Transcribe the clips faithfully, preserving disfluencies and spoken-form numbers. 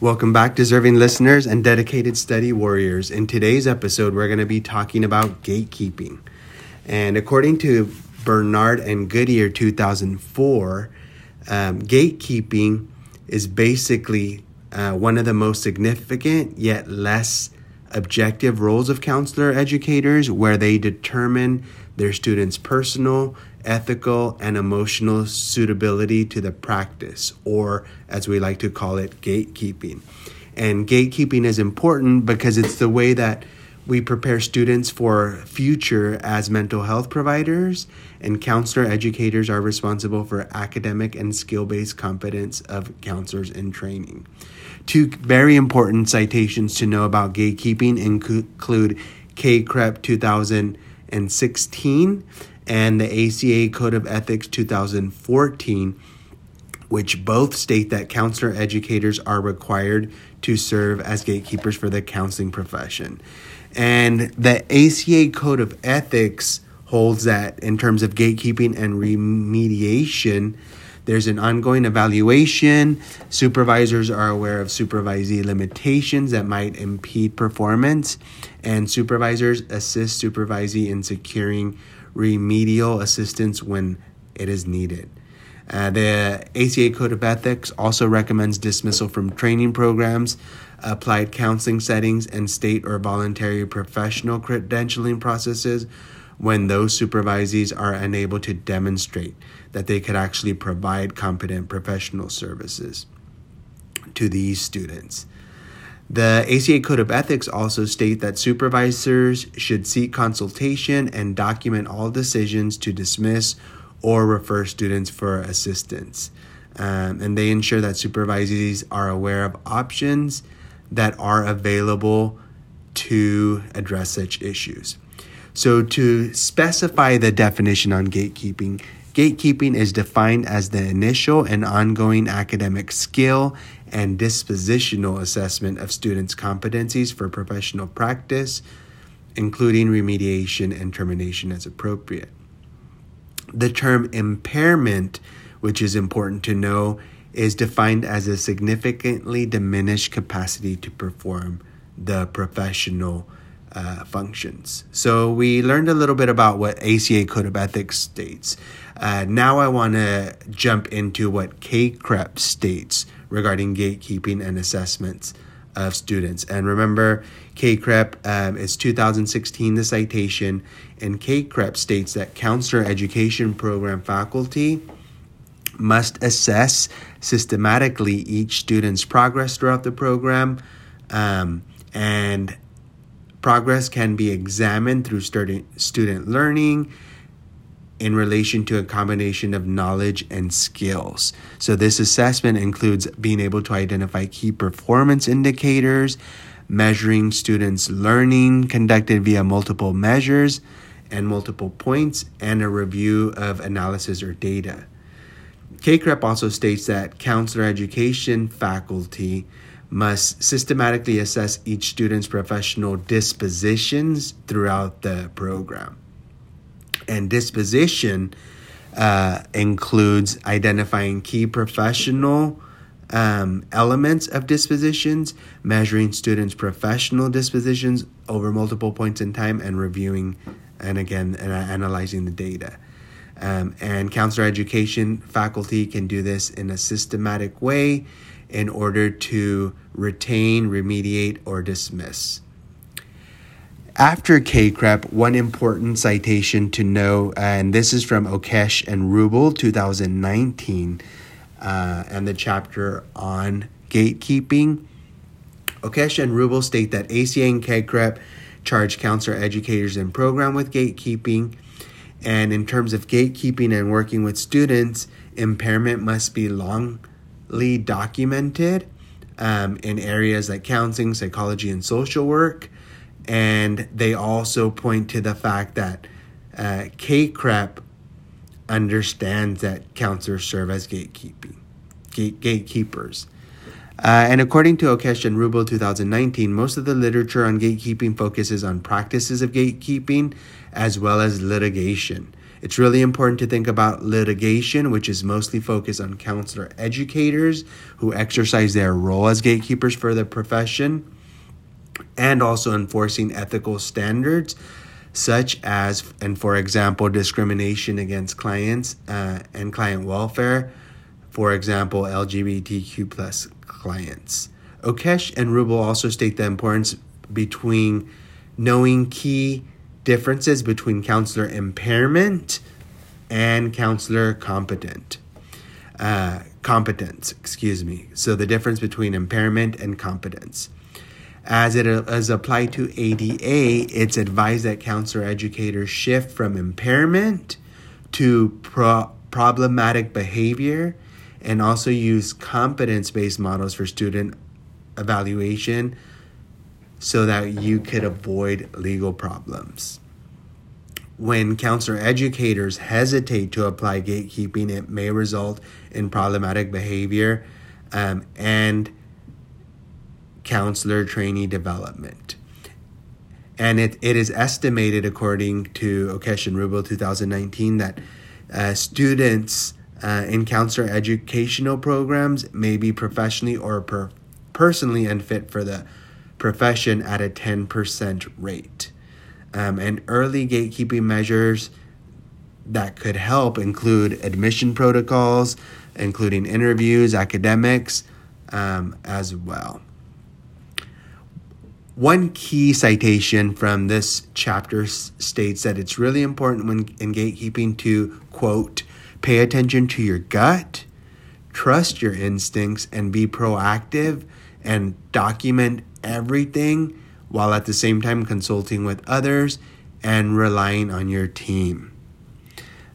Welcome back, deserving listeners and dedicated study warriors. In today's episode, we're going to be talking about gatekeeping. And according to Bernard and Goodyear two thousand four, um, gatekeeping is basically uh, one of the most significant yet less objective roles of counselor educators, where they determine their students' personal, ethical, and emotional suitability to the practice, or as we like to call it, gatekeeping. And gatekeeping is important because it's the way that we prepare students for future as mental health providers, and counselor educators are responsible for academic and skill-based competence of counselors in training. Two very important citations to know about gatekeeping include C A C R E P two thousand sixteen and the A C A Code of Ethics two thousand fourteen, which both state that counselor educators are required to serve as gatekeepers for the counseling profession. And the A C A Code of Ethics holds that in terms of gatekeeping and remediation, there's an ongoing evaluation. Supervisors are aware of supervisee limitations that might impede performance, and supervisors assist supervisee in securing remedial assistance when it is needed. Uh, the A C A Code of Ethics also recommends dismissal from training programs, applied counseling settings, and state or voluntary professional credentialing processes when those supervisees are unable to demonstrate that they could actually provide competent professional services to these students. The A C A Code of Ethics also state that supervisors should seek consultation and document all decisions to dismiss or refer students for assistance. Um, and they ensure that supervisees are aware of options that are available to address such issues. So to specify the definition on gatekeeping, gatekeeping is defined as the initial and ongoing academic skill and dispositional assessment of students' competencies for professional practice, including remediation and termination as appropriate. The term impairment, which is important to know, is defined as a significantly diminished capacity to perform the professional Uh, functions. So we learned a little bit about what A C A Code of Ethics states. Uh, now I want to jump into what C A C R E P states regarding gatekeeping and assessments of students. And remember, C A C R E P um, is two thousand sixteen, the citation, and C A C R E P states that counselor education program faculty must assess systematically each student's progress throughout the program, um, and progress can be examined through student learning in relation to a combination of knowledge and skills. So this assessment includes being able to identify key performance indicators, measuring students' learning conducted via multiple measures and multiple points, and a review of analysis or data. C A C R E P also states that counselor education faculty must systematically assess each student's professional dispositions throughout the program. And disposition uh, includes identifying key professional um, elements of dispositions, measuring students' professional dispositions over multiple points in time, and reviewing and again uh, analyzing the data. Um, and counselor education faculty can do this in a systematic way in order to retain, remediate, or dismiss. After C A C R E P, one important citation to know, and this is from Okesh and Rubel two thousand nineteen, uh, and the chapter on gatekeeping. Okesh and Rubel state that A C A and C A C R E P charge counselor educators in program with gatekeeping. And in terms of gatekeeping and working with students, impairment must be long documented um, in areas like counseling, psychology, and social work. And they also point to the fact that uh, C A C R E P understands that counselors serve as gatekeeping, gate- gatekeepers. Uh, and according to Okesh and Rubel two thousand nineteen, most of the literature on gatekeeping focuses on practices of gatekeeping as well as litigation. It's really important to think about litigation, which is mostly focused on counselor educators who exercise their role as gatekeepers for the profession, and also enforcing ethical standards such as, and for example, discrimination against clients uh, and client welfare, for example, L G B T Q plus clients. Okesh and Rubel also state the importance between knowing key differences between counselor impairment and counselor competent, uh, competence, excuse me. So the difference between impairment and competence. As it is applied to A D A, it's advised that counselor educators shift from impairment to pro- problematic behavior and also use competence-based models for student evaluation so that you could avoid legal problems. When counselor educators hesitate to apply gatekeeping, it may result in problematic behavior um, and counselor trainee development. And it, it is estimated, according to Okesh and Rubel two thousand nineteen, that uh, students uh, in counselor educational programs may be professionally or per- personally unfit for the profession at a ten percent rate. Um, and early gatekeeping measures that could help include admission protocols, including interviews, academics, um, as well. One key citation from this chapter states that it's really important when in gatekeeping to, quote, pay attention to your gut, trust your instincts, and be proactive and document everything while at the same time consulting with others and relying on your team.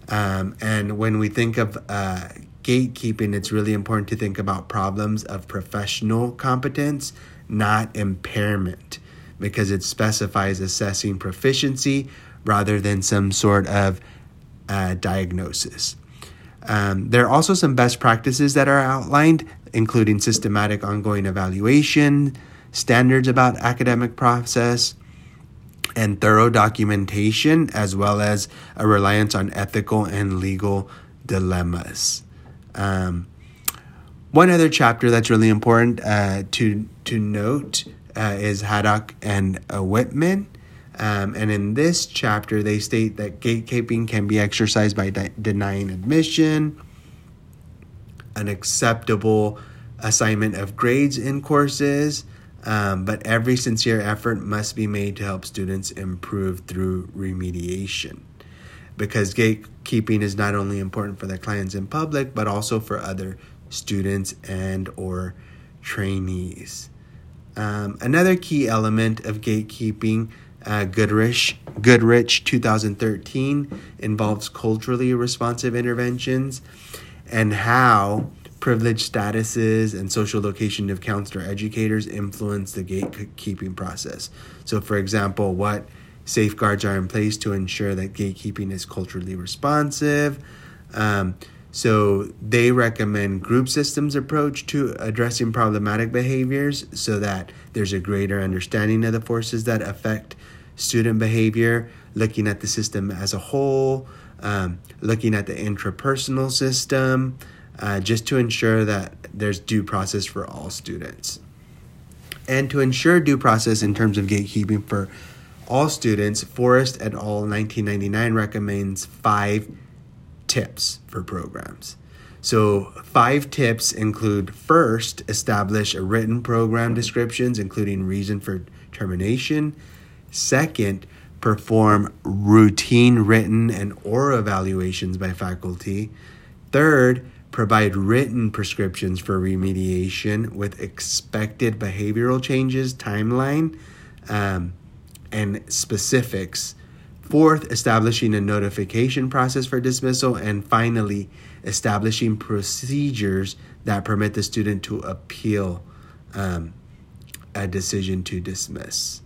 Um, and when we think of uh, gatekeeping, it's really important to think about problems of professional competence, not impairment, because it specifies assessing proficiency rather than some sort of uh, diagnosis. Um, there are also some best practices that are outlined, including systematic ongoing evaluation, standards about academic process, and thorough documentation, as well as a reliance on ethical and legal dilemmas. Um, one other chapter that's really important uh, to to note uh, is Haddock and uh, Whitman. Um, and in this chapter, they state that gatekeeping can be exercised by de- denying admission, unacceptable assignment of grades in courses, um, but every sincere effort must be made to help students improve through remediation, because gatekeeping is not only important for the clients in public, but also for other students and or trainees. Um, another key element of gatekeeping, uh, Goodrich, Goodrich twenty thirteen, involves culturally responsive interventions and how privileged statuses and social location of counselor educators influence the gatekeeping process. So, for example, what safeguards are in place to ensure that gatekeeping is culturally responsive. Um, So they recommend group systems approach to addressing problematic behaviors so that there's a greater understanding of the forces that affect student behavior, looking at the system as a whole, um, looking at the intrapersonal system, uh, just to ensure that there's due process for all students. And to ensure due process in terms of gatekeeping for all students, Forest et al. nineteen ninety-nine recommends five tips for programs. So five tips include: first, establish a written program descriptions, including reason for termination. Second, perform routine written and oral evaluations by faculty. Third, provide written prescriptions for remediation with expected behavioral changes, timeline, um, and specifics. Fourth, establishing a notification process for dismissal. And finally, establishing procedures that permit the student to appeal um, a decision to dismiss.